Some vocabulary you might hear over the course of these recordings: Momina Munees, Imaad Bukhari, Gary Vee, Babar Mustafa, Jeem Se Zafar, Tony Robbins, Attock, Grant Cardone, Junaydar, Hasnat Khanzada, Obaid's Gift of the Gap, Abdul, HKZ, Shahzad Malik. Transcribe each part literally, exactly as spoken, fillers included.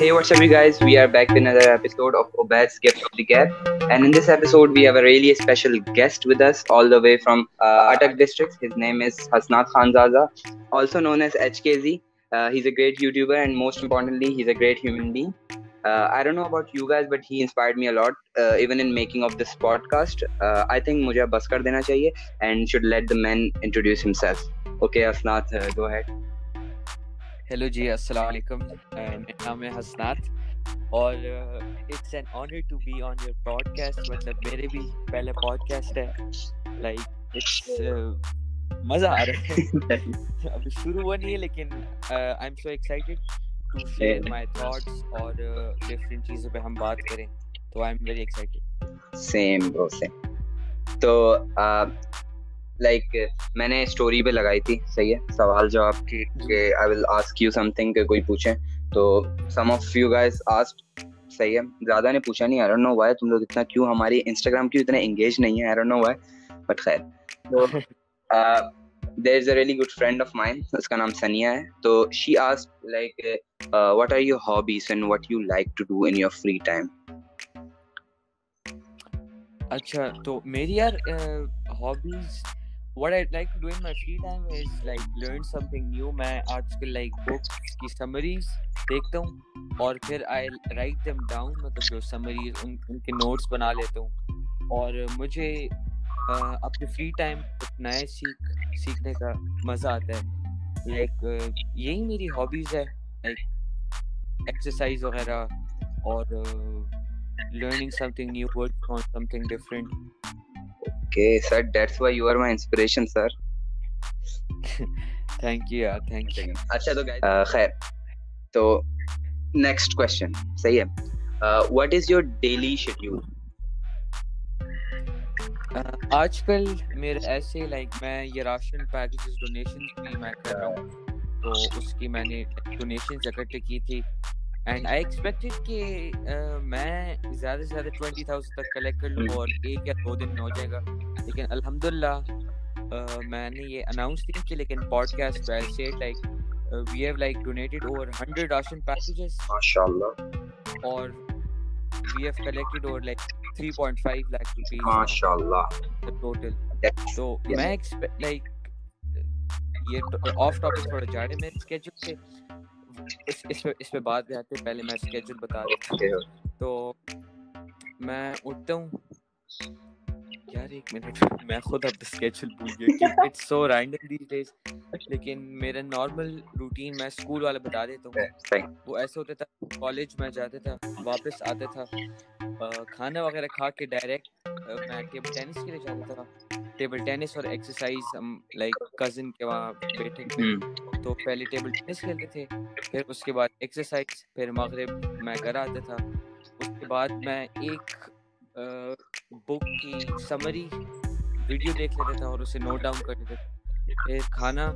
Hey, what's up you guys, we are back with another episode of Obaid's Gift of the Gap, and in this episode we have a really special guest with us all the way from uh, Attock district. His name is Hasnat Khanzada, also known as H K Z. Uh, he's a great YouTuber and most importantly he's a great human being. Uh, I don't know about you guys but he inspired me a lot uh, even in making of this podcast. Uh, I think mujhe bas kar dena chahiye and should let the man introduce himself. Okay Hasnat, uh, go ahead. Hello جی السلام علیکم, میرا نام ہے حسنات اور it's an honour to be on your podcast. مطلب میرے بھی پہلے پوڈ کاسٹ ہے, لائک اٹس مزہ آ رہا ہے. ابھی شروع ہوا نہیں ہے لیکن I am so excited to share my thoughts اور ڈفرینٹ چیزوں پہ ہم بات کریں, تو I am very excited. Same bro same. تو لائک میں نے اسٹوری پہ لگائی تھی, صحیح ہے, سوال جواب کی کہ I will ask you something, کہ کوئی پوچھیں تو some of you guys ask, صحیح ہے, زیادہ نے پوچھا نہیں. آئی ڈونٹ نو وائی تم لوگ اتنا کیوں ہماری انسٹاگرام کیوں اتنے انگیج نہیں ہے, I don't know why, but خیر. تو there is a really good friend of mine, اس کا نام سنیا ہے, تو she ask like what are your hobbies and what you like to do in your free time. اچھا تو میری یار hobbies what I like to do in my free time is like learn something new. میں آج کل like books کی summaries دیکھتا ہوں اور پھر I write them down, مطلب جو summaries ان کے notes بنا لیتا ہوں, اور مجھے اپنے free time نئے سیکھ سیکھنے کا مزہ آتا ہے. لائک یہی میری hobbies ہے, like exercise وغیرہ اور learning something new, working on something different. Okay sir, that's why you are my inspiration sir. Thank you yaar, thank you. Acha to guys khair, to next question, sahi hai, what is your daily schedule? آج کل میرے ایسے like میں یہ ration packages donations کی میں کر رہا ہوں, تو اس کی میں نے ڈونیشنز اکٹھے کی تھی and I expected کہ میں زیادہ سے زیادہ ٹوینٹی تھاؤزینڈ تک کلیکٹ کر لوں اور ایک یا دو دن میں ہو جائے گا, لیکن الحمد للہ میں نے یہ اناؤنس نہیں کیا, لیکن پوڈ کاسٹ پہ ایسے like we have like donated over hundred ration packages ماشاء اللہ, اور we have collected over like three point five lakh rupees ماشاء اللہ ٹوٹل. تو میں لائک یہ آف ٹاپک تھوڑا جا رہے میرے اسکیجول سے, اس اس پہ اس پہ بات بھی آتے, پہلے میں اسکیجول بتا دیتا ہوں. تو میں اٹھتا ہوں یار ایک منٹ, میں خود اب اسکیجول بھول گیا, it's so random these days, لیکن میرا نارمل روٹین میں اسکول والا بتا دیتا ہوں. وہ ایسا ہوتا تھا کالج میں جاتا تھا, واپس آتا تھا, کھانا وغیرہ کھا کے ڈائریکٹ میں ٹیبل ٹینس کے لیے جاتا تھا. ٹیبل ٹینس اور ایکسرسائز ہم لائک کزن کے وہاں بیٹھے تھے, تو پہلے ٹیبل ٹینس کھیلتے تھے, پھر اس کے بعد ایکسرسائز, پھر مغرب میں گھر آتا تھا, اس کے بعد میں ایک بک کی سمری ویڈیو دیکھ لیتا تھا اور اسے نوٹ ڈاؤن کر دیتا تھا, پھر کھانا,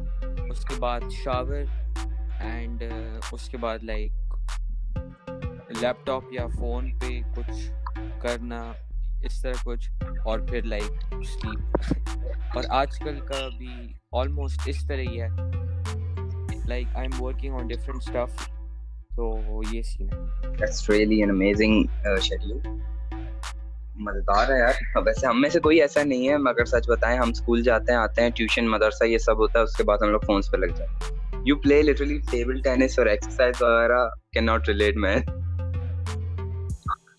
اس کے بعد شاور اینڈ اس کے بعد لائک لیپ ٹاپ یا فون پہ کچھ کرنا اس طرح کچھ, اور پھر لائک سلیپ. اور آج کل کا بھی آلموسٹ اس طرح ہی ہے, like I am working on different stuff, تو یہ سین ہے. That's really an amazing schedule, مزیدار ہے یار. ویسے ہم میں سے کوئی ایسا نہیں ہے, مگر سچ بتائیں ہم اسکول جاتے ہیں, آتے ہیں, ٹیوشن, مدرسہ, یہ سب ہوتا ہے, اس کے بعد ہم لوگ فونس پہ لگ جاتے ہیں. You play literally table tennis اور ایکسرسائز وغیرہ, کین ناٹ ریلیٹ مین.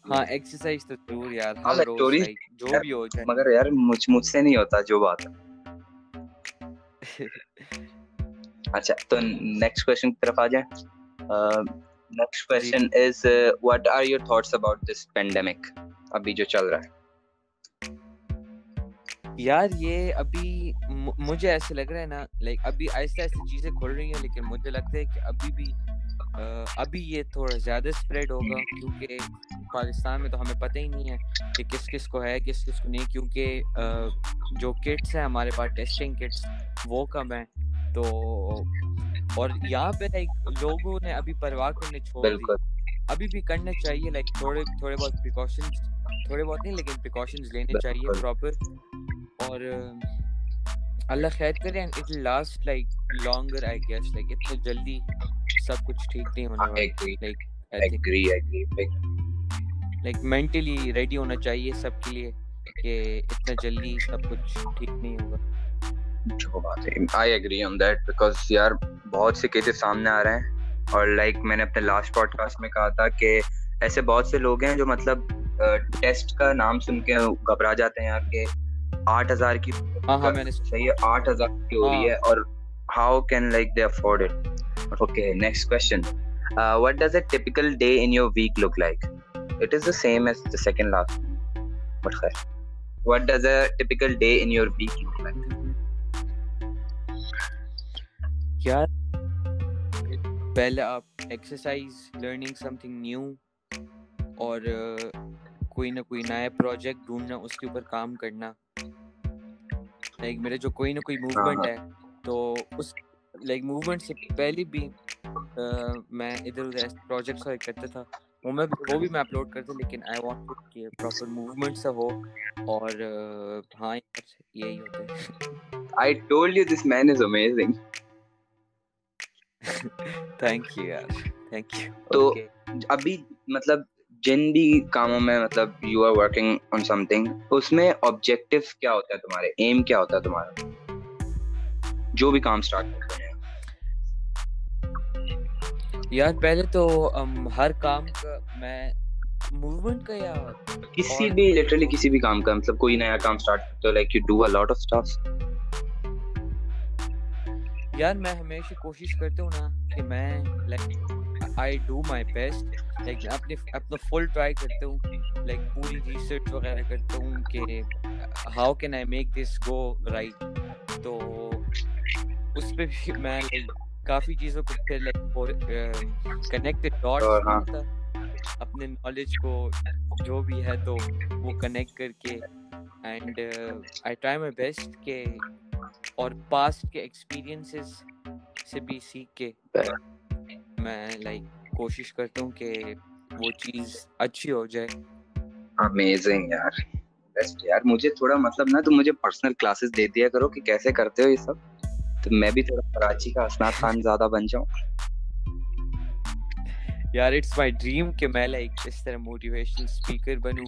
ہاں ایکسرسائز تو ضرور یار, جو بھی ہو جائے, مگر یار مجھ مجھ سے نہیں ہوتا جو بات ہے. اچھا تو نیکسٹ کوسچن کی طرف آ جائیں. Next question is what are your thoughts about this pandemic, ابھی جو چل رہا ہے. یار یہ ابھی مجھے ایسے لگ رہا ہے نا, لائک ابھی ایسے ایسی چیزیں کھل رہی ہیں, لیکن مجھے لگتا ہے کہ ابھی بھی ابھی یہ تھوڑا زیادہ اسپریڈ ہوگا, کیونکہ پاکستان میں تو ہمیں پتہ ہی نہیں ہے کہ کس کس کو ہے کس کس کو نہیں, کیونکہ جو کٹس ہیں ہمارے پاس ٹیسٹنگ کٹس وہ کم ہیں, تو اور یہاں پہ لائک لوگوں نے ابھی پرواہ کرنے چھوڑ دی. ابھی بھی کرنا چاہیے لائک تھوڑے تھوڑے بہت پریکاشنز, تھوڑے بہت نہیں لیکن پریکاشنز لینے چاہیے پراپر, اور اللہ خیر کرے and it last like longer I guess, like اتنا جلدی سب کچھ ٹھیک نہیں ہونا, like agree, agree. Like mentally ready ہونا چاہیے سب کے لیے کہ اتنا جلدی سب کچھ ٹھیک نہیں ہوگا. جو بات ہے, I agree on that because یار بہت سے کیسز سامنے آ رہے ہیں اور لائک میں نے اپنے لاسٹ پوڈ کاسٹ میں کہا تھا کہ ایسے بہت سے لوگ ہیں جو مطلب ٹیسٹ کا نام سن کے گھبرا جاتے ہیں یار کہ آٹھ ہزار کی آٹھ ہزار کی ہو رہی ہے اور how can like they afford it? Okay, next question. Uh, what does a typical day in your week look like? It is the same as the second last. But khair. What does a typical day in your week look like? Yaar, pehle aap exercise, learning something new aur koi na koi naya project dhoondna, uske upar kaam karna. Like mere jo koi na koi movement hai تو اس like movement سے پہلے بھی میں ادھر ادھر projects کرتا تھا, وہ میں وہ بھی میں اپلوڈ کرتا, لیکن آئی وانٹ کہ پراپر موومنٹ سا ہو. اور ہاں یہی ہوتا ہے. I told you this man is amazing. Thank you یار, تھینک یو. تو ابھی مطلب جن بھی کاموں میں مطلب you are working on something, اس میں آبجیکٹو کیا ہوتا ہے تمہارے, ایم کیا ہوتا ہے تمہارا جو بھی کام سٹارٹ کرتے ہیں؟ یار پہلے تو ہر کام کا میں موومنٹ کا یا کسی بھی لٹرلی کسی بھی کام کا مطلب کوئی نیا کام سٹارٹ کرتے ہو like you do a lot of stuff. یار میں ہمیشہ کوشش کرتا ہوں نا کہ میں like I do my best, like اپنے اپنا فل ٹرائی کرتا ہوں, لائک پوری ریسرچ وغیرہ کرتا ہوں کہ how can I make this go right. تو اس پہ بھی میں کافی چیزوں کو پھر لائک کنیکٹ ڈاٹس اپنے نالج کو جو بھی ہے تو وہ کنیکٹ کر کے and I try my best کہ اور پاسٹ کے ایکسپیرینسز سے بھی سیکھ کے میں لائک کوشش کرتا ہوں کہ وہ چیز اچھی ہو جائے. امیزنگ یار, بیسٹ یار. مجھے تھوڑا مطلب نا تم مجھے پرسنل کلاسز دے دیا کرو کہ کیسے کرتے ہو یہ سب, تو میں بھی تھوڑا کراچی کا حسنات خانزادہ بن جاؤں. یار اٹس مائی ڈریم کہ میں لائک اس طرح موٹیویشنل سپیکر بنوں,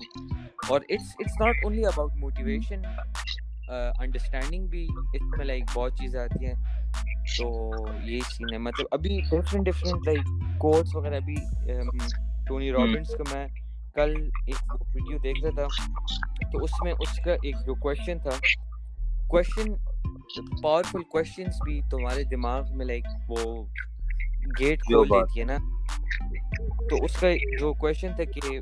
اور it's it's not only about motivation, understanding بھی اس میں لائک بہت چیزیں آتی ہیں. تو یہ چیز ہے مطلب ابھی ڈفرینٹ ڈفرینٹ لائک کورس وغیرہ. ابھی ٹونی رابنس کا میں کل ایک ویڈیو دیکھ رہا تھا, تو اس میں اس کا ایک جو کویشچن تھا, کویشچن پاورفل کویشچنز بھی تمہارے دماغ میں لائک وہ گیٹ کھول دیتی ہے نا. تو اس کا جو کویشچن تھا کہ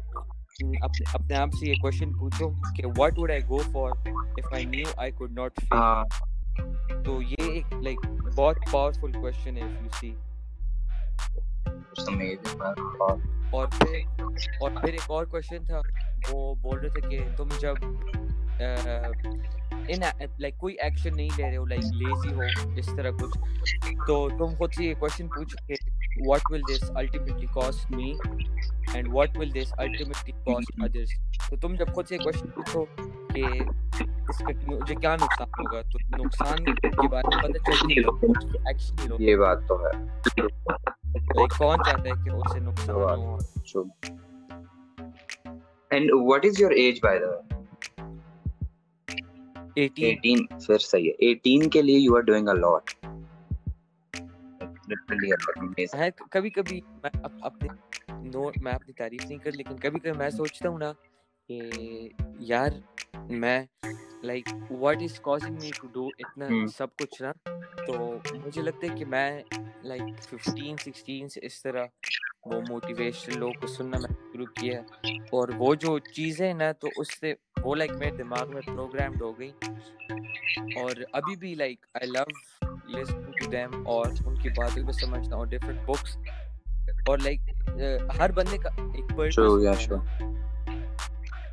اپنے آپ سے یہ کویشچن پوچھو کہ what would I go for if I knew I could not fail. تو یہ ایک لائک بہت پاورفل کویشچن ہے اف یو سی. اور پھر اور پھر ایک اور کویشچن تھا, وہ بول رہے تھے کہ تم جب لائک کوئی ایکشن نہیں لے رہے ہو, لائک لیزی ہو اس طرح کچھ, تو تم خود سے یہ کویشچن پوچھو کہ what will this ultimately cost me and what will this ultimately cost others. تو تم جب خود سے یہ کویشچن پوچھو کہ اس کا مجھے کیا نقصان ہوگا, تو نقصان کے بارے میں پتہ چلتی ہے ایکشن لو. یہ بات تو ہے, لائک کون چاہتا ہے کہ اس سے نقصان ہو. And what is your age by the way? eighteen. پھر صحیح ہے. eighteen کے لیے you are doing a lot. کبھی کبھی میں اپنے نوٹ میں اپنی تعریف نہیں کر, لیکن کبھی کبھی میں سوچتا ہوں نا کہ یار میں like what is causing me to do اتنا سب کچھ نا. تو مجھے لگتا ہے کہ میں لائک ففٹین سکسٹین سے اس طرح وہ موٹیویشنل لوگ کو سننا میں شروع کیا, اور وہ جو چیزیں نا تو اس سے وہ لائک میرے دماغ میں پروگرامڈ ہو گئی, اور ابھی بھی like I love listening to them اور ان کی باتوں کو سمجھنا اور ڈفرینٹ بکس. اور لائک ہر بندے کا ایک purpose,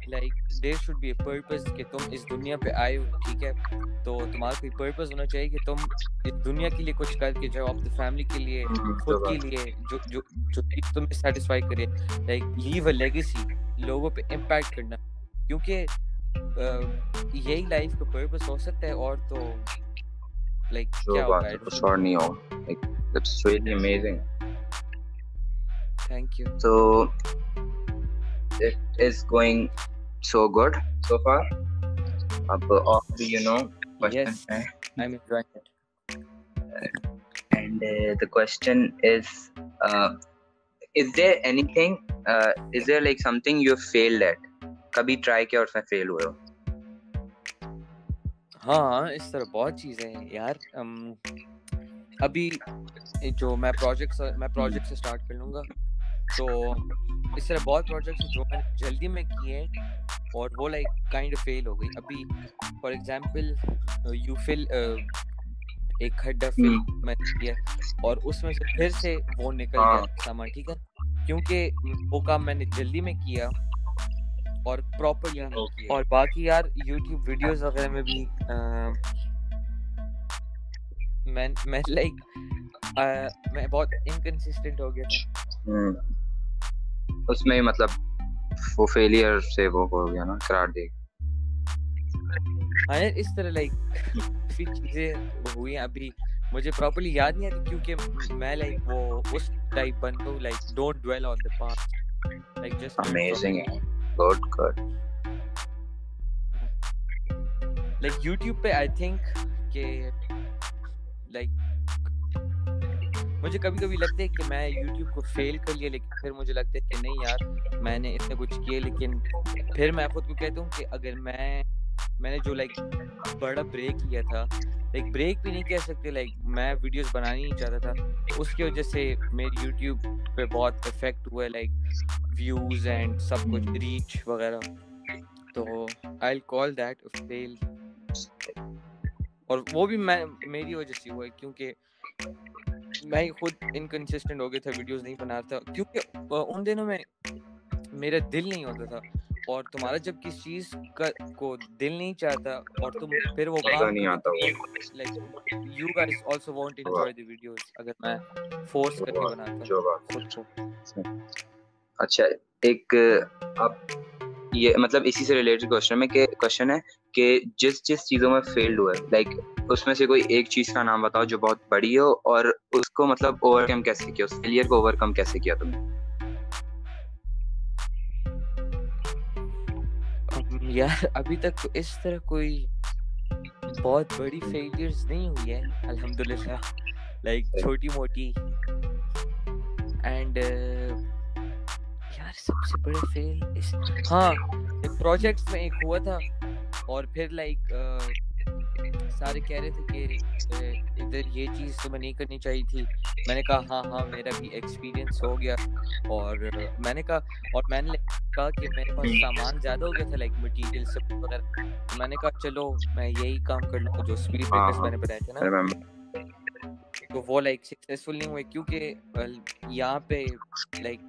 like there should be a purpose کہ تم اس دنیا پہ آئے ہو, ٹھیک ہے, تو تمہارا کوئی پرپس ہونا چاہیے کہ تم اس دنیا کے لیے کچھ کر کے جاؤ, اپنی فیملی کے لیے, خود کے لیے, جو جو جو تمہیں سیٹسفائی کرے. لائک لیو اے لیگیسی, لوگوں پہ امپیکٹ کرنا, کیونکہ یہی لائف کا پرپس ہو سکتا ہے. اور تو لائک کیا ہوگا, کچھ اور نہیں ہوگا. Amazing. Thank you. So it is going so good so far. Ab off the, you know, question. Yes, hai. I'm enjoying it. And uh, the question is, uh, is there anything, uh, is there like something you failed at? Kabhi try kiya aur usme fail hue ho? ہاں اس طرح بہت چیزیں ہیں یار. ابھی جو میں project میں پروجیکٹ سے اسٹارٹ کر لوں گا تو اس طرح بہت پروجیکٹس جو میں نے جلدی میں کیے ہیں اور وہ لائک کائنڈ آف فیل ہو گئی. ابھی فار ایگزامپل یو فل ایک کھڈا فل میں نے کیا اور اس میں سے پھر سے وہ نکل گیا سامان, ٹھیک ہے, کیونکہ وہ کام میں نے جلدی میں کیا اور پراپر یہاں. اور باقی یار یوٹیوب ویڈیوز وغیرہ میں بھی میں میں لائک میں بہت انکنسسٹنٹ ہو گیا تھا اس میں, مطلب وہ فیلئر سے وہ ہو گیا نا قرار دے. ہاں اس طرح لائک کافی چیزیں ہوئی ہیں. ابھی مجھے پراپرلی یاد نہیں آتی کیونکہ میں لائک وہ اس ٹائپ بنتا ہوں like don't dwell on the past, like just amazing ہے. Good, good. Like YouTube pe I think ke like مجھے کبھی کبھی لگتا ہے کہ میں YouTube کو فیل کر لیا, لیکن پھر مجھے لگتا ہے کہ نہیں یار میں نے اتنا کچھ کیا, لیکن پھر میں خود کو کہتا ہوں کہ اگر میں میں نے جو لائک بڑا بریک لیا تھا, لائک بریک بھی نہیں کہہ سکتے, لائک میں ویڈیوز بنانی نہیں چاہتا تھا, اس کی وجہ سے میری یوٹیوب پہ بہت افیکٹ ہوا ہے لائک ویوز اینڈ سب کچھ ریچ وغیرہ. تو آئی کال دیٹ فیل, اور وہ بھی میں میری وجہ سے ہوا ہے کیونکہ میں خود انکنسسٹنٹ ہو گیا تھا, ویڈیوز نہیں بنا رہا تھا کیونکہ ان دنوں میں میرا دل نہیں ہوتا تھا. اور تمہارا جب کسی چیز کا کو دل نہیں چاہتا اور تم پھر وہ کام نہیں آتا, like you guys also want to enjoy the videos اگر میں فورس کر کے بناتا خود کو. اچھا ایک آپ یہ مطلب اسی سے ریلیٹڈ کوشچن میں کہ کوشچن ہے کہ جس جس چیزوں میں فیلڈ ہوا ہے لائک اس میں سے کوئی ایک چیز کا نام بتاؤ جو بہت بڑی ہو اور اس کو مطلب اوور کم کیسے کیا, اس فیلئر کو اوور کم کیسے کیا تم نے. یار ابھی تک اس طرح کوئی بہت بڑی فیلئرز نہیں ہوئی ہے الحمدللہ, لائک چھوٹی موٹی. اینڈ یار سب سے بڑا فیل اس ہاں پروجیکٹس میں ایک ہوا تھا اور پھر لائک سارے کہہ رہے تھے کہ ادھر یہ چیز تو میں نہیں کرنی چاہیے تھی, میں نے کہا ہاں ہاں میرا بھی ایکسپیرینس ہو گیا, اور میں نے کہا اور میں نے کہا کہ میرے پاس سامان زیادہ ہو گیا تھا لائک مٹیریل سب وغیرہ, میں نے کہا چلو میں یہی کام کر لوں جو اسپیڈ بریکرز میں نے بنائے تھے نا, تو وہ لائک سکسیزفل نہیں ہوئے کیونکہ یہاں پہ لائک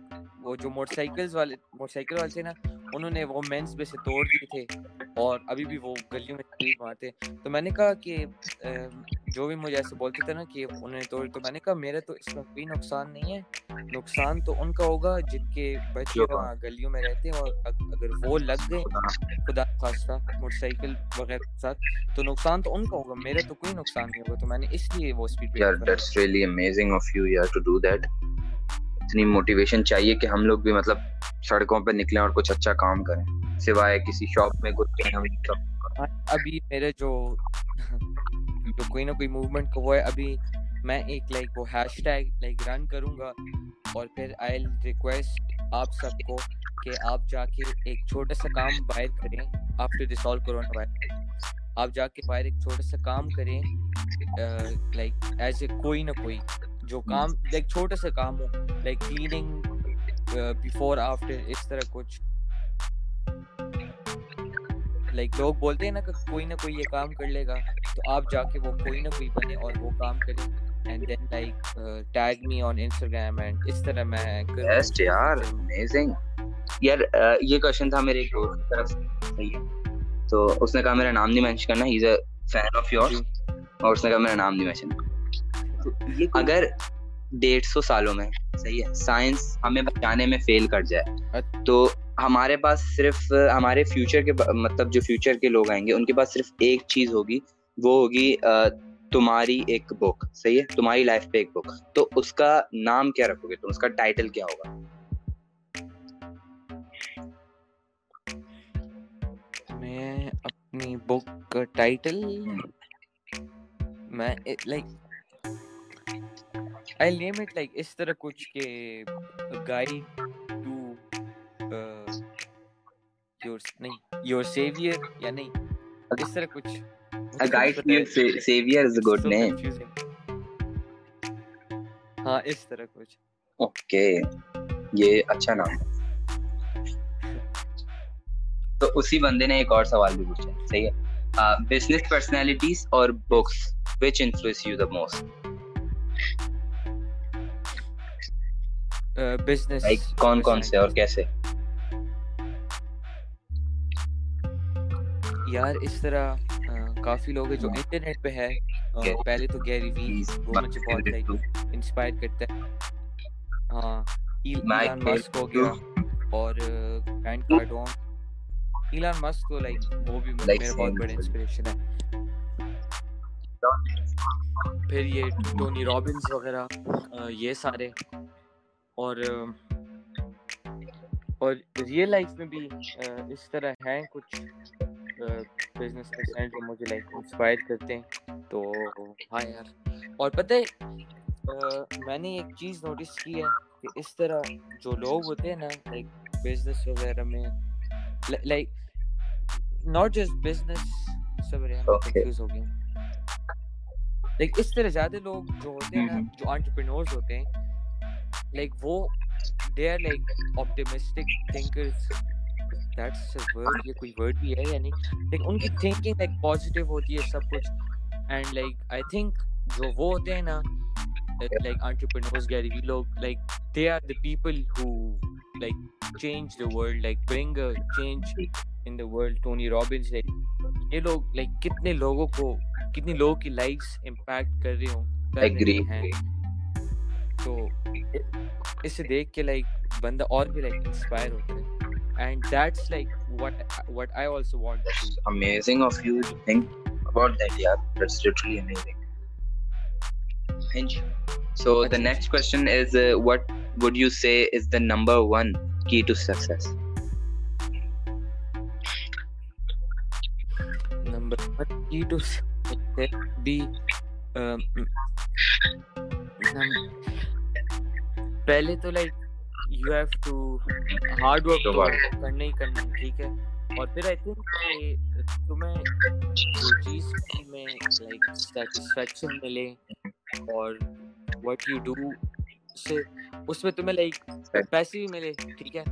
وہ جو موٹر سائیکلز والے موٹر سائیکل والے تھے نا انہوں نے وہ مینس پہ سے توڑ دیے تھے اور ابھی بھی وہ گلیوں میں تیز مارتے. تو میں نے کہا کہ جو بھی مجھے ایسے بولتے تھے نا کہ انہوں نے توڑ, تو میں نے کہا میرا تو اس میں کوئی نقصان نہیں ہے, نقصان تو ان کا ہوگا جن کے بچے وہاں گلیوں میں رہتے ہیں, اور اگر وہ لگ گئے خدا خواستہ موٹر سائیکل وغیرہ کے ساتھ تو نقصان تو ان کا ہوگا, میرا تو کوئی نقصان نہیں ہوگا. تو میں نے اس لیے وہ اسپیڈ بریکر, اتنی موٹیویشن چاہیے کہ ہم لوگ بھی مطلب سڑکوں پہ نکلیں اور کچھ اچھا کام کریں سوائے کسی شاپ میں گھسنے. ابھی میرے جو جو کوئی نہ کوئی موومنٹ کو وہ ہے, ابھی میں ایک لائک وہ ہیش ٹیگ لائک رن کروں گا اور پھر آئی ول ریکویسٹ آپ سب کو کہ آپ جا کے ایک چھوٹا سا کام باہر کریں after this all corona virus, آپ جا کے باہر ایک چھوٹا سا کام کریں لائک ایز اے کوئی نہ کوئی جو کام لائک چھوٹا سا کام ہو لائک کلیننگ بیفور آفٹر اس طرح کچھ. لائک لوگ بولتے ہیں نا کہ کوئی نہ کوئی یہ کام کر لے گا, تو آپ جا کے وہ کوئی نہ کوئی بنے اور وہ کام کریں, and then like tag me on Instagram and اس طرح میں. بیسٹ یار, امیزنگ یار. یہ کوشچن تھا میرے ایک دوست کی طرف سے, صحیح ہے, تو اس نے کہا میرا نام نہیں مینشن کرنا, he is a fan of yours, اور اس نے کہا میرا نام نہیں مینشن کرنا. اگر ڈیڑھ سو سالوں میں صحیح ہے سائنس ہمیں بچانے میں فیل کر جائے تو ہمارے پاس صرف ہمارے فیوچر کے مطلب جو فیوچر کے لوگ آئیں گے ان کے پاس صرف ایک چیز ہوگی, وہ ہوگی تمہاری ایک بک, صحیح ہے, تمہاری لائف پہ ایک بک. تو اس کا نام کیا رکھو گے تم, اس کا ٹائٹل کیا ہوگا. the title, man, it, like, I'll name it like is tarah kuch ke a guide to uh, your nahi your savior ya nahi is tarah kuch. A guide to your savior is a good so name. Ha, is tarah kuch. Okay, ye acha naam hai. To usi bande ne ek aur sawal bhi pucha, sahi hai. Business personalities or books, which influence you the most? Business کون کون سے اور کیسے؟ یار اس طرح کافی لوگ ہیں جو انٹرنیٹ پہ ہے. پہلے تو گیری وی وہ مجھے بہت لائک انسپائر کرتا ہے. ہاں ایلان ماسک ہو گیا اور گرانٹ کارڈون. ایلان ماسک تو لائک وہ بھی میرا بہت بڑا انسپریشن ہے. پھر یہ ٹونی رابنس وغیرہ یہ سارے. اور اور ریئل لائف میں بھی اس طرح ہیں کچھ بزنس پرسنل جو مجھے لائک انسپائر کرتے ہیں. تو ہاں یار, اور پتہ ہے میں نے ایک چیز نوٹس کی ہے کہ اس طرح جو لوگ ہوتے ہیں نا لائک بزنس وغیرہ میں, لائک ناٹ جسٹ بزنس, سب کنفیوز ہو گئے, لائک اس طرح زیادہ لوگ جو ہوتے ہیں نا جو انٹرپرینورز ہوتے ہیں like wo they are like optimistic thinkers, that's a word, ye koi word bhi hai yani, like unki thinking like positive hoti hai sab kuch. And like I think jo wo hote hain na like entrepreneurs, Gary Vee log, like they are the people who like change the world, like bring a change in the world. Tony Robbins, like ye log like kitne logo ko kitne logo ki lives impact kar rahe ho. Agree. تو اس سے دیکھ کے like بندہ اور بھی like inspire ہوتا ہے. And that's like what what I also want to do. Amazing of you to think about that یار, that's really amazing. So the next question is what would you say is the number one کی to success. Number one کی to success be پہلے تو like you have to hard work کرنا ہی کرنا, ٹھیک ہے. اور پھر آئی تھنک تمہیں جو چیز میں لائک سیٹسفیکشن ملے اور واٹ یو ڈو سے اس میں تمہیں لائک پیسے بھی ملے, ٹھیک ہے.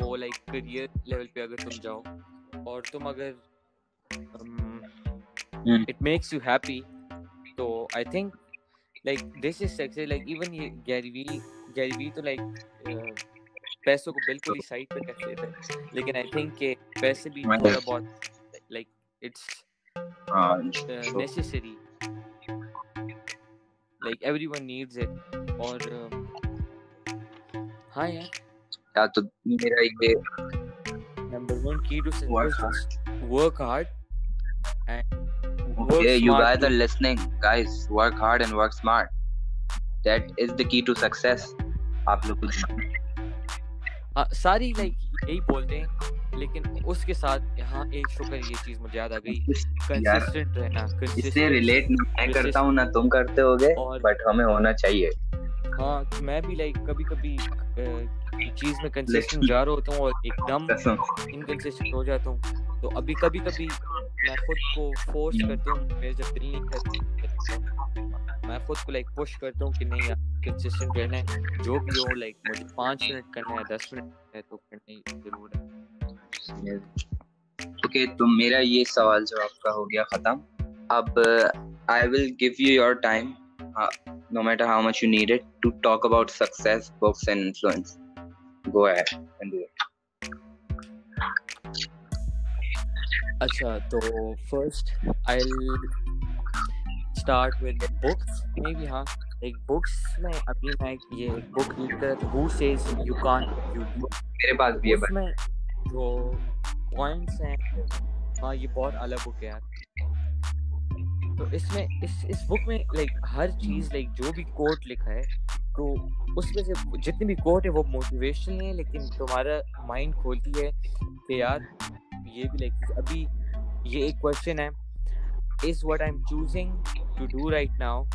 وہ لائک کریئر لیول پہ اگر تم جاؤ اور تم اگر اٹ میکس یو ہیپی, تو I think like this is success. Like even یہ گیری وی گیری وی تو لائک پیسوں کو بالکل ہی سائڈ پہ رکھ لیتا ہے, لیکن آئی تھنک کہ پیسے بھی تھوڑا بہت like it's necessary, like everyone needs it. اور ہاں یار, تو میرا یہ نمبر ون کی to success work hard and Okay, you guys are listening, guys, work hard and work smart. That is the key to success. آپ لوگ ساری لائک یہی بولتے ہیں, لیکن اس کے ساتھ یہاں ایک شکر یہ چیز مجھے یاد آ گئی, کنسسٹنٹ رہنا. اس سے ریلیٹ میں کرتا ہوں نہ تم کرتے ہوگے, بٹ ہمیں ہونا چاہیے. ہاں میں بھی لائک کبھی کبھی چیز میں کنسسٹنٹ جا رہا ہوتا ہوں اور ایک دم انکنسسٹنٹ ہو جاتا ہوں. تو ابھی کبھی کبھی میں خود کو فورس کرتا ہوں, میرے جب دل نہیں کرتا میں خود کو لائک پش کرتا ہوں کہ نہیں یار کنسسٹنٹ رہنا ہے, جو بھی ہو لائک مجھے پانچ منٹ کرنا ہے, دس منٹ کرنا ہے, تو کرنا ہی ضرور ہے. اوکے, تو میرا یہ سوال جواب کا ہو گیا ختم. اب I will give you your time, no matter how much you need it, to talk about success, books and influence. Go ahead and do it. Acha, to first I'll start with books. Maybe ha like books mein abhi main ye book read kar raha tha, who says you can't you do. Mere paas bhi hai bhai, jo points hain. Ha, ye bahut ala book hai yaar. تو اس میں اس اس بک میں like ہر چیز like جو بھی کوٹ لکھا ہے, تو اس میں سے جتنی بھی کوٹ ہے وہ موٹیویشنل ہیں, لیکن تمہارا مائنڈ کھولتی ہے کہ یار یہ بھی لائک ابھی یہ ایک کویشچن ہے is what I'm choosing to do right now,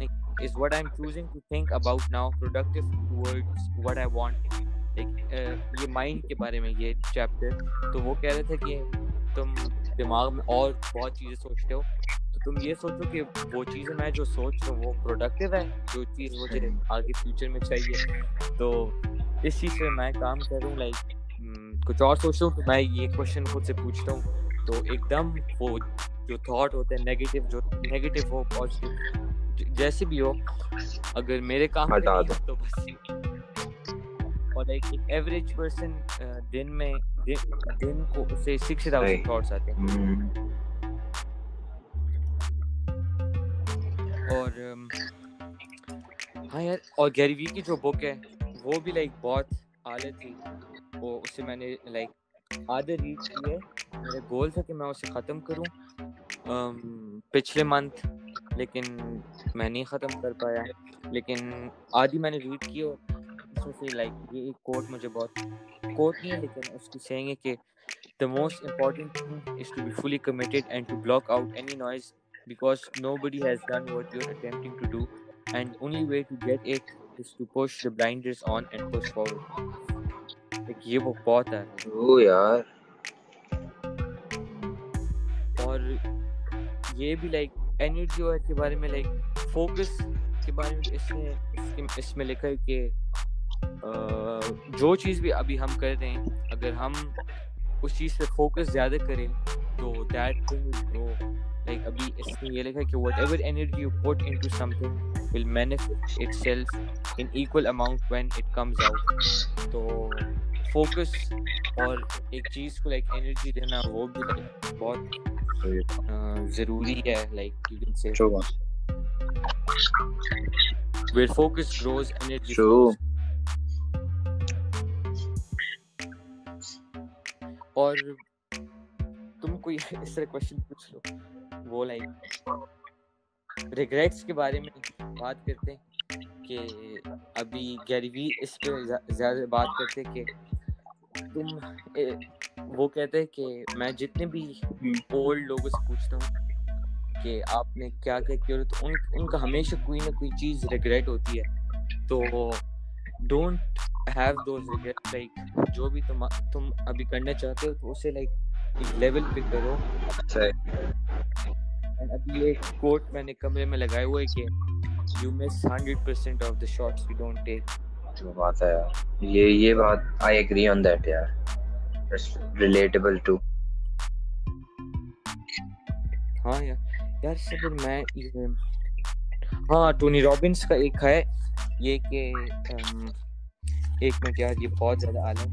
like, is what I'm choosing to think about now productive towards what I want. یہ مائنڈ کے بارے میں یہ چیپٹر, تو وہ کہہ رہے تھے کہ تم دماغ میں اور بہت چیزیں سوچتے ہو, تو تم یہ سوچو کہ وہ چیز میں جو سوچ رہا ہوں وہ پروڈکٹیو ہے, جو چیز مجھے آگے فیوچر میں چاہیے. تو اس چیز پہ میں کام کر رہا ہوں, لائک کچھ اور سوچ رہا ہوں, تو میں یہ کوشچن خود سے پوچھتا ہوں, تو ایک دم وہ جو تھاٹ ہوتے ہیں نیگیٹو, جو نیگیٹو ہو پازیٹیو جیسے بھی ہو, اگر میرے کام تو بس. اور ایک ایوریج پرسن دن میں دن کو سے سکس تھاؤزینڈ تھاٹس آتے ہیں. اور ہاں یار, اور گیری وی کی جو بک ہے وہ بھی لائک بہت اعلیٰ تھی, وہ اسے میں نے لائک آدھے ریچ کی ہے. میرا گول تھا کہ میں اسے ختم کروں پچھلے منتھ, لیکن میں نہیں ختم کر پایا, لیکن آدھی میں نے ریڈ کی. اور لائک یہ ایک کوٹ مجھے بہت, کوٹ نہیں ہے لیکن اس کی سیئنگ ہے کہ the most important thing is to be fully committed and to block out any noise because nobody has done what you're attempting to do and only way to get it is to push the blinders on and push forward. ایک یہ وہ بہت ہے وہ یار. اور یہ بھی لائک انرجی اور کے بارے میں, لائک فوکس کے بارے میں اس نے اس میں لکھا ہے کہ جو چیز بھی ابھی ہم کر رہے ہیں, اگر ہم اس چیز پہ فوکس زیادہ کریں تو دیٹ گرو. لائک ابھی اس نے یہ لکھا کہ whatever energy you put into something will manifest itself in equal amount when it comes out. تو فوکس اور ایک چیز کو لائک انرجی دینا وہ بھی بہت ضروری ہے. Like you can say where focus grows energy. اور تم کوئی اس طرح کوشچن پوچھ لو, وہ لائک ریگریٹس کے بارے میں بات کرتے ہیں کہ ابھی گیری وی اس پہ زیادہ بات کرتے کہ تم, وہ کہتے ہیں کہ میں جتنے بھی اولڈ لوگوں سے پوچھتا ہوں کہ آپ نے کیا کیا کیا, تو ان ان کا ہمیشہ کوئی نہ کوئی چیز ریگریٹ ہوتی ہے. تو don't have those regrets. like جو بھی تم تم ابھی کرنا چاہتے ہو تو اسے لائک ایک لیول پہ کرو. and ابھی ایک کوٹ میں نے کمرے میں لگائے ہوئے کہ you miss one hundred percent of the shots you don't take. جو بات ہے یار, یہ یہ بات I agree on that یار, it's relatable too. ہاں یار یار صبر میں, ہاں ٹونی رابنس کا ایک ہے یہ کہ ایک منٹ یار, یہ بہت زیادہ عالم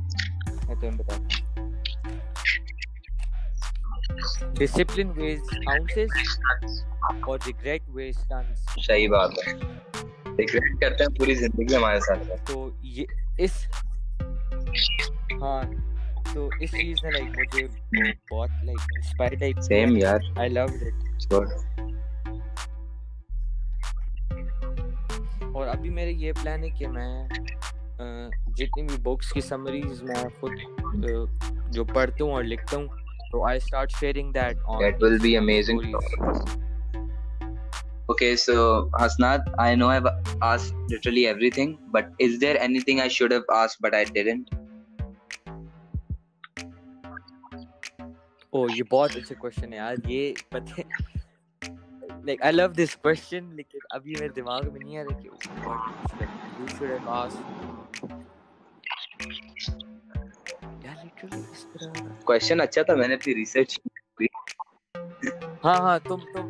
میں تمہیں بتاتا ہوں. ڈسپلن ویز آؤنسز اور ریگریٹ ویز ٹنز. صحیح بات ہے, ریگریٹ کرتے ہیں پوری زندگی ہمارے ساتھ. تو یہ اس, ہاں تو اس چیز نے لائک مجھے بہت لائک انسپائر ٹائپ. سیم یار, آئی لو اٹ. اور ابھی میرے یہ پلان ہے کہ میں جتنی بھی بکس کی سمریز میں خود جو پڑھتا ہوں اور لکھتا ہوں, تو I start sharing that on that will be amazing. Okay so Hasnat, I know I've asked literally everything, but is there anything I should have asked but I didn't? Oh, یہ بہت اچھا کوشچن ہے یار, یہ پتہ like I love this question, لیکن ابھی میرے دماغ میں نہیں آ رہا کہ you should have asked. Question اچھا تھا, میں نے اپنی ریسرچ کی. ہاں ہاں تم تم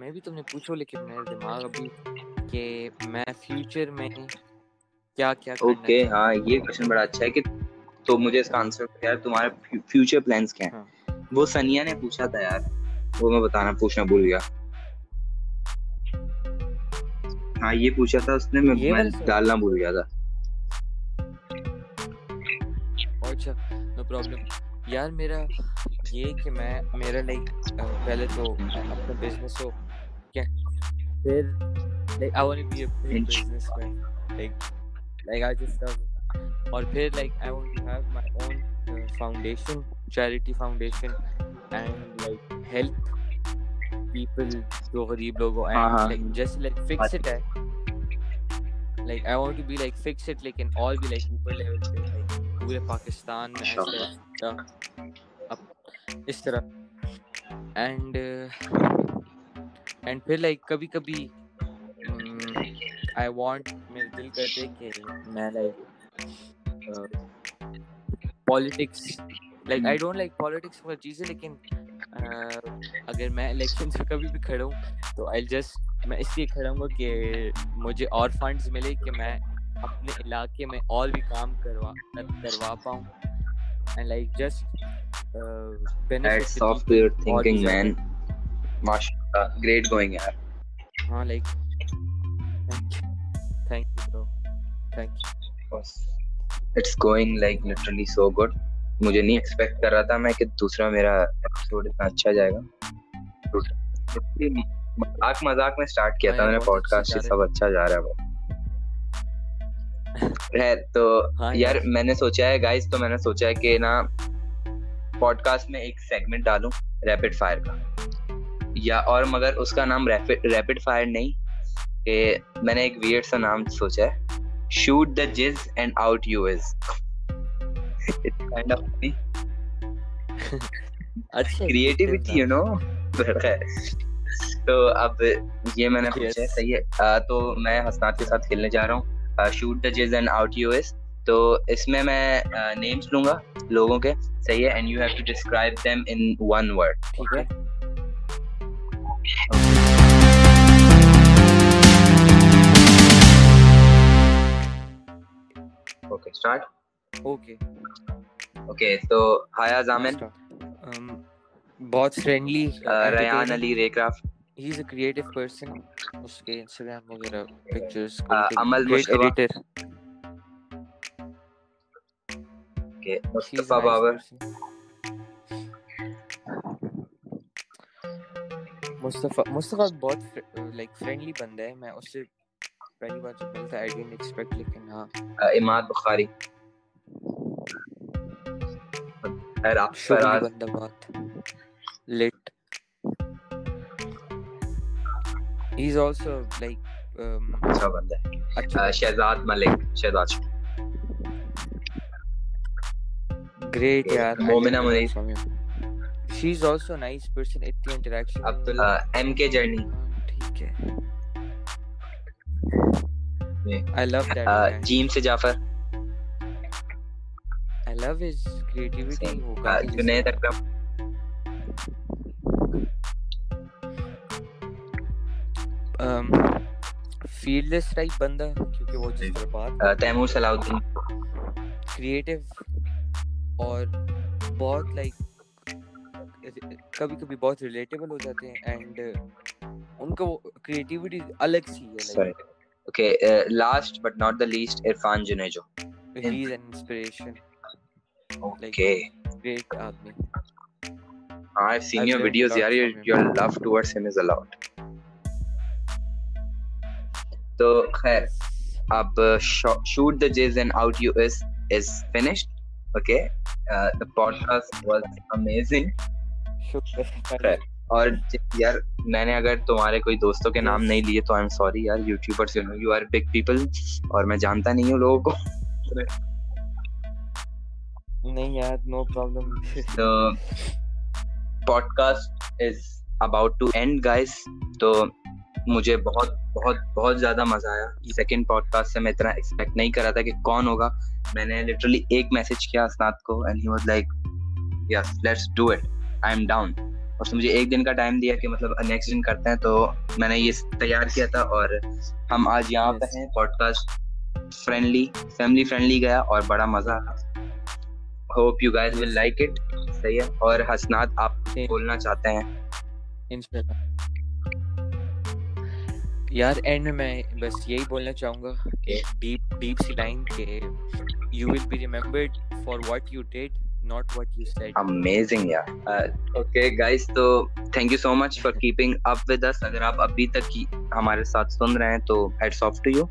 میں بھی تم نے پوچھو, لیکن میرا دماغ ابھی کہ میں فیوچر میں کیا کیا. اوکے ہاں یہ کوشچن بڑا اچھا ہے کہ تو مجھے اس کا آنسر کیا ہے, تمہارے فیوچر پلانس کیا ہیں. وہ سنیا نے پوچھا تھا یار, وہ میں بتانا پوچھنا بھول گیا. ہاں یہ پوچھا تھا اس نے, میں ڈالنا بھول گیا تھا. اچھا نو پرابلم یار, میرا یہ کہ میں میرا لائک پہلے تو اپنا بزنس ہو, پھر like I want to be a businessman, like like I just love. اور پھر like I want to have my own foundation, charity foundation, and like help people جو غریب لوگ ہو, and like just like fix it. Like I want to be like fix it like in all the like people level pe, like پورے پاکستان میں ایسا اس طرح. And and پھر like کبھی کبھی آئی وانٹ, میرے دل کرتے کہ میں like politics like I don't like politics والی چیزیں, لیکن اگر میں الیکشن سے کبھی بھی کھڑا ہوں تو آئی جسٹ میں اس لیے کھڑا ہوں گا کہ مجھے اور فنڈز ملے کہ میں اپنے علاقے میں اور بھی کام کروا کروا پاؤں. And like just benefit software thinking man, ماشاءاللہ گریٹ گوئنگ یار. ہاں like thank you bro, thank you, it's going like literally so good. مجھے نہیں ایکسپیکٹ کر رہا تھا میں کہ دوسرا میرا ایپیسوڈ اتنا اچھا جائے گا. مذاق مذاق میں سٹارٹ کیا تھا میں نے پوڈ کاسٹ, یہ سب اچھا جا رہا ہے. تو یار میں نے سوچا ہے گائز, تو میں نے سوچا ہے کہ نا پوڈ کاسٹ میں ایک سیگمنٹ ڈالوں ریپڈ فائر کا, یا اور مگر اس کا نام ریپڈ فائر نہیں, کہ میں نے ایک ویئرڈ سا نام سوچا ہے, شوٹ دا جز and out you is. Creativity you know. تو اب یہ میں نے سوچا ہے, صحیح ہے. تو میں حسنات کے ساتھ کھیلنے جا رہا ہوں شوٹ دا جز اینڈ آؤٹ یو از. تو اس میں میں نیمس لوں گا لوگوں کے, صحیح ہے, and you have to describe them in one word. ٹھیک ہے, اوکے اسٹارٹ. اوکے اوکے تو ہایا زامن, بہت فرینڈلی, ریان علی ریکرافٹ, he is a creative person, uske Instagram wagera pictures, Amal Mustafa, okay Mustafa Babar, Mustafa Mustafa bahut like friendly banda hai, main usse pehli baar jab mila tha I didn't expect, lekin ha. Imaad Bukhari, aur aap sara banda bahut lit. He's also like um acha banda hai. uh, Shahzad Malik, Shahzad great yaar. Momina Munees, she's also a nice person, itni interaction. Abdul, uh, M K Journey, theek hai, I love that. uh, Jeem Se Zafar, I love his creativity. uh, Junaydar, فیلڈلیس type بندہ, کیونکہ وہ جس طرح بات, Timur صلاحالدین, creative اور بہت like کبھی کبھی بہت ریلیٹیبل ہو جاتے ہیں, اینڈ ان کا وہ کریٹیوٹی الگ سی ہے. Okay last but not the least, Irfan Junejo, he is an inspiration. Okay great آدمی. I have seen your videos یار, یور لو ٹورڈز ہم از ا لاٹ. تو خیر اب shoot the jizz and out you is is finished. Okay, uh, the podcast was amazing. شکریہ. اور یار میں نے اگر تمہارے کوئی دوستوں کے نام نہیں لیے تو آئی ایم سوری یار, YouTubers you are big people اور میں جانتا نہیں ہوں لوگوں کو. نہیں یار نو پرابلم. تو podcast is about to end guys. تو مجھے بہت بہت بہت زیادہ مزہ آیا. سیکنڈ پوڈ کاسٹ سے میں اتنا ایکسپیکٹ نہیں کر رہا تھا کہ کون ہوگا. میں نے لٹرلی ایک میسج کیا اسناد کو, and he was like yes let's do it, I am down. اور مجھے ایک دن کا ٹائم دیا کہ مطلب نیکسٹ دن کرتے ہیں. تو میں نے یہ تیار کیا تھا اور ہم آج یہاں پہ ہیں. Podcast friendly, family friendly گیا اور بڑا مزہ. Hope you guys will like it. صحیح ہے. اور حسنات آپ بولنا چاہتے ہیں یار؟ اینڈ میں میں بس یہی بولنا چاہوں گا, ڈیپ ڈیپ سی لائن, کہ you will be remembered for what you did, not what you said. Amazing یار. اوکے گائز, تو thank you so much for keeping up with us. اگر آپ ابھی تک ہمارے ساتھ سن رہے ہیں تو ہیٹس آف ٹو یو.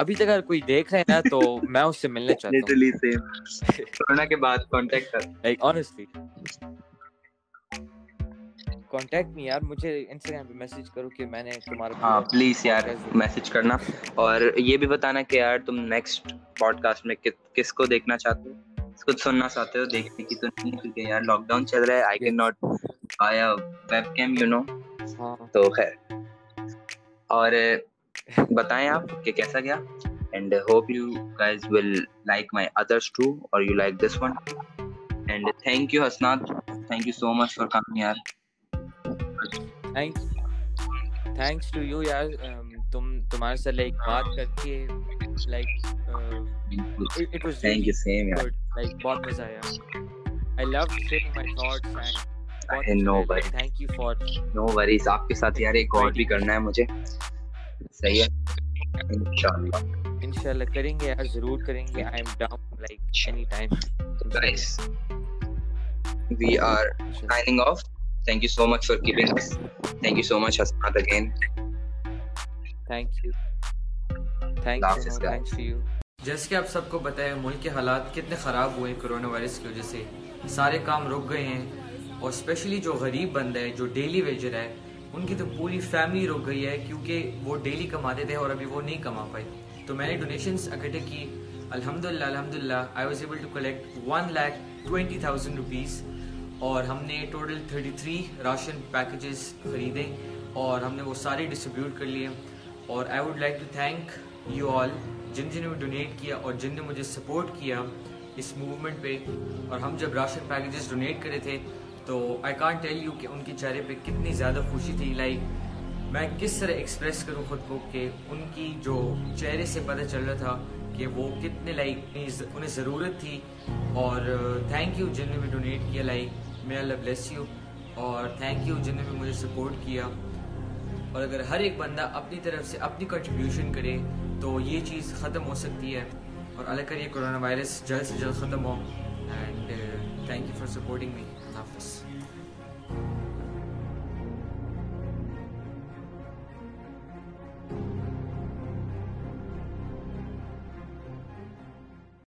ابھی تک اگر کوئی دیکھ رہے ہیں نا تو میں اس سے ملنا چاہتا ہوں. Literally same. کورونا کے بعد کانٹیکٹ کر. لائک آنیسٹلی کانٹیکٹ می یار, مجھے انسٹاگرام پہ میسج کرو کہ میں نے تمہارا. ہاں پلیز یار میسج کرنا, اور یہ بھی بتانا کہ یار تم نیکسٹ پوڈ کاسٹ میں کس کو دیکھنا چاہتے ہو, کس کو سننا چاہتے ہو. دیکھنے کی تو نہیں کیونکہ یار لاک ڈاؤن چل رہا ہے, I can not buy a webcam you know. تو خیر, اور بتائیں آپ کہ کیسا گیا, and hope you guys will like my others too اور you like this one. And thank you Hasnat, thank you so much for coming یار. تھینکس ٹو یو یار, تم تمہارے ساتھ لائک بات کر کے لائک اٹ واز سیم یار, لائک بہت مزہ آیا. I love sharing my thoughts. No worries, thank you for no worries. آپ کے ساتھ یار ایک اور بھی کرنا ہے مجھے. صحیح ہے, انشاءاللہ انشاءاللہ کریں گے یار, ضرور کریں گے. I am down like any time. Guys we are signing off. Thank you so much for giving us. Thank you so much, Hasnat, again. Thank you. Thank you. Thanks to you. جیسے کہ آپ سب کو پتہ ہے ملک کے حالات کتنے خراب ہوئے کرونا وائرس کی وجہ سے, سارے کام رک گئے ہیں, اور اسپیشلی جو غریب بندہ ہے, جو ڈیلی ویجر ہے, ان کی تو پوری فیملی رک گئی ہے کیونکہ وہ ڈیلی کماتے تھے اور ابھی وہ نہیں کما پائے. تو میں نے ڈونیشنس اکٹھے کی, الحمدللہ الحمدللہ I was able to collect one lakh twenty thousand rupees, اور ہم نے ٹوٹل thirty-three راشن پیکیجز خریدے اور ہم نے وہ سارے ڈسٹریبیوٹ کر لیے. اور I would like to thank you all, جن جنہوں نے ڈونیٹ کیا اور جن نے مجھے سپورٹ کیا اس موومنٹ پہ. اور ہم جب راشن پیکیجز ڈونیٹ کرے تھے تو آئی کانٹ ٹیل یو کہ ان کے چہرے پہ کتنی زیادہ خوشی تھی. لائک میں کس طرح ایکسپریس کروں خود کو کہ ان کی جو چہرے سے پتہ چل رہا تھا کہ وہ کتنے لائک انہیں ضرورت تھی. اور تھینک یو جن نے بھی ڈونیٹ کیا, لائک میں اللہ بلیس یو. اور تھینک یو جن نے بھی مجھے سپورٹ کیا. اور اگر ہر ایک بندہ اپنی طرف سے اپنی کنٹریبیوشن کرے تو یہ چیز ختم ہو سکتی ہے, اور اللہ کرے یہ کرونا وائرس جلد سے جلد ختم ہو. And thank you for supporting me.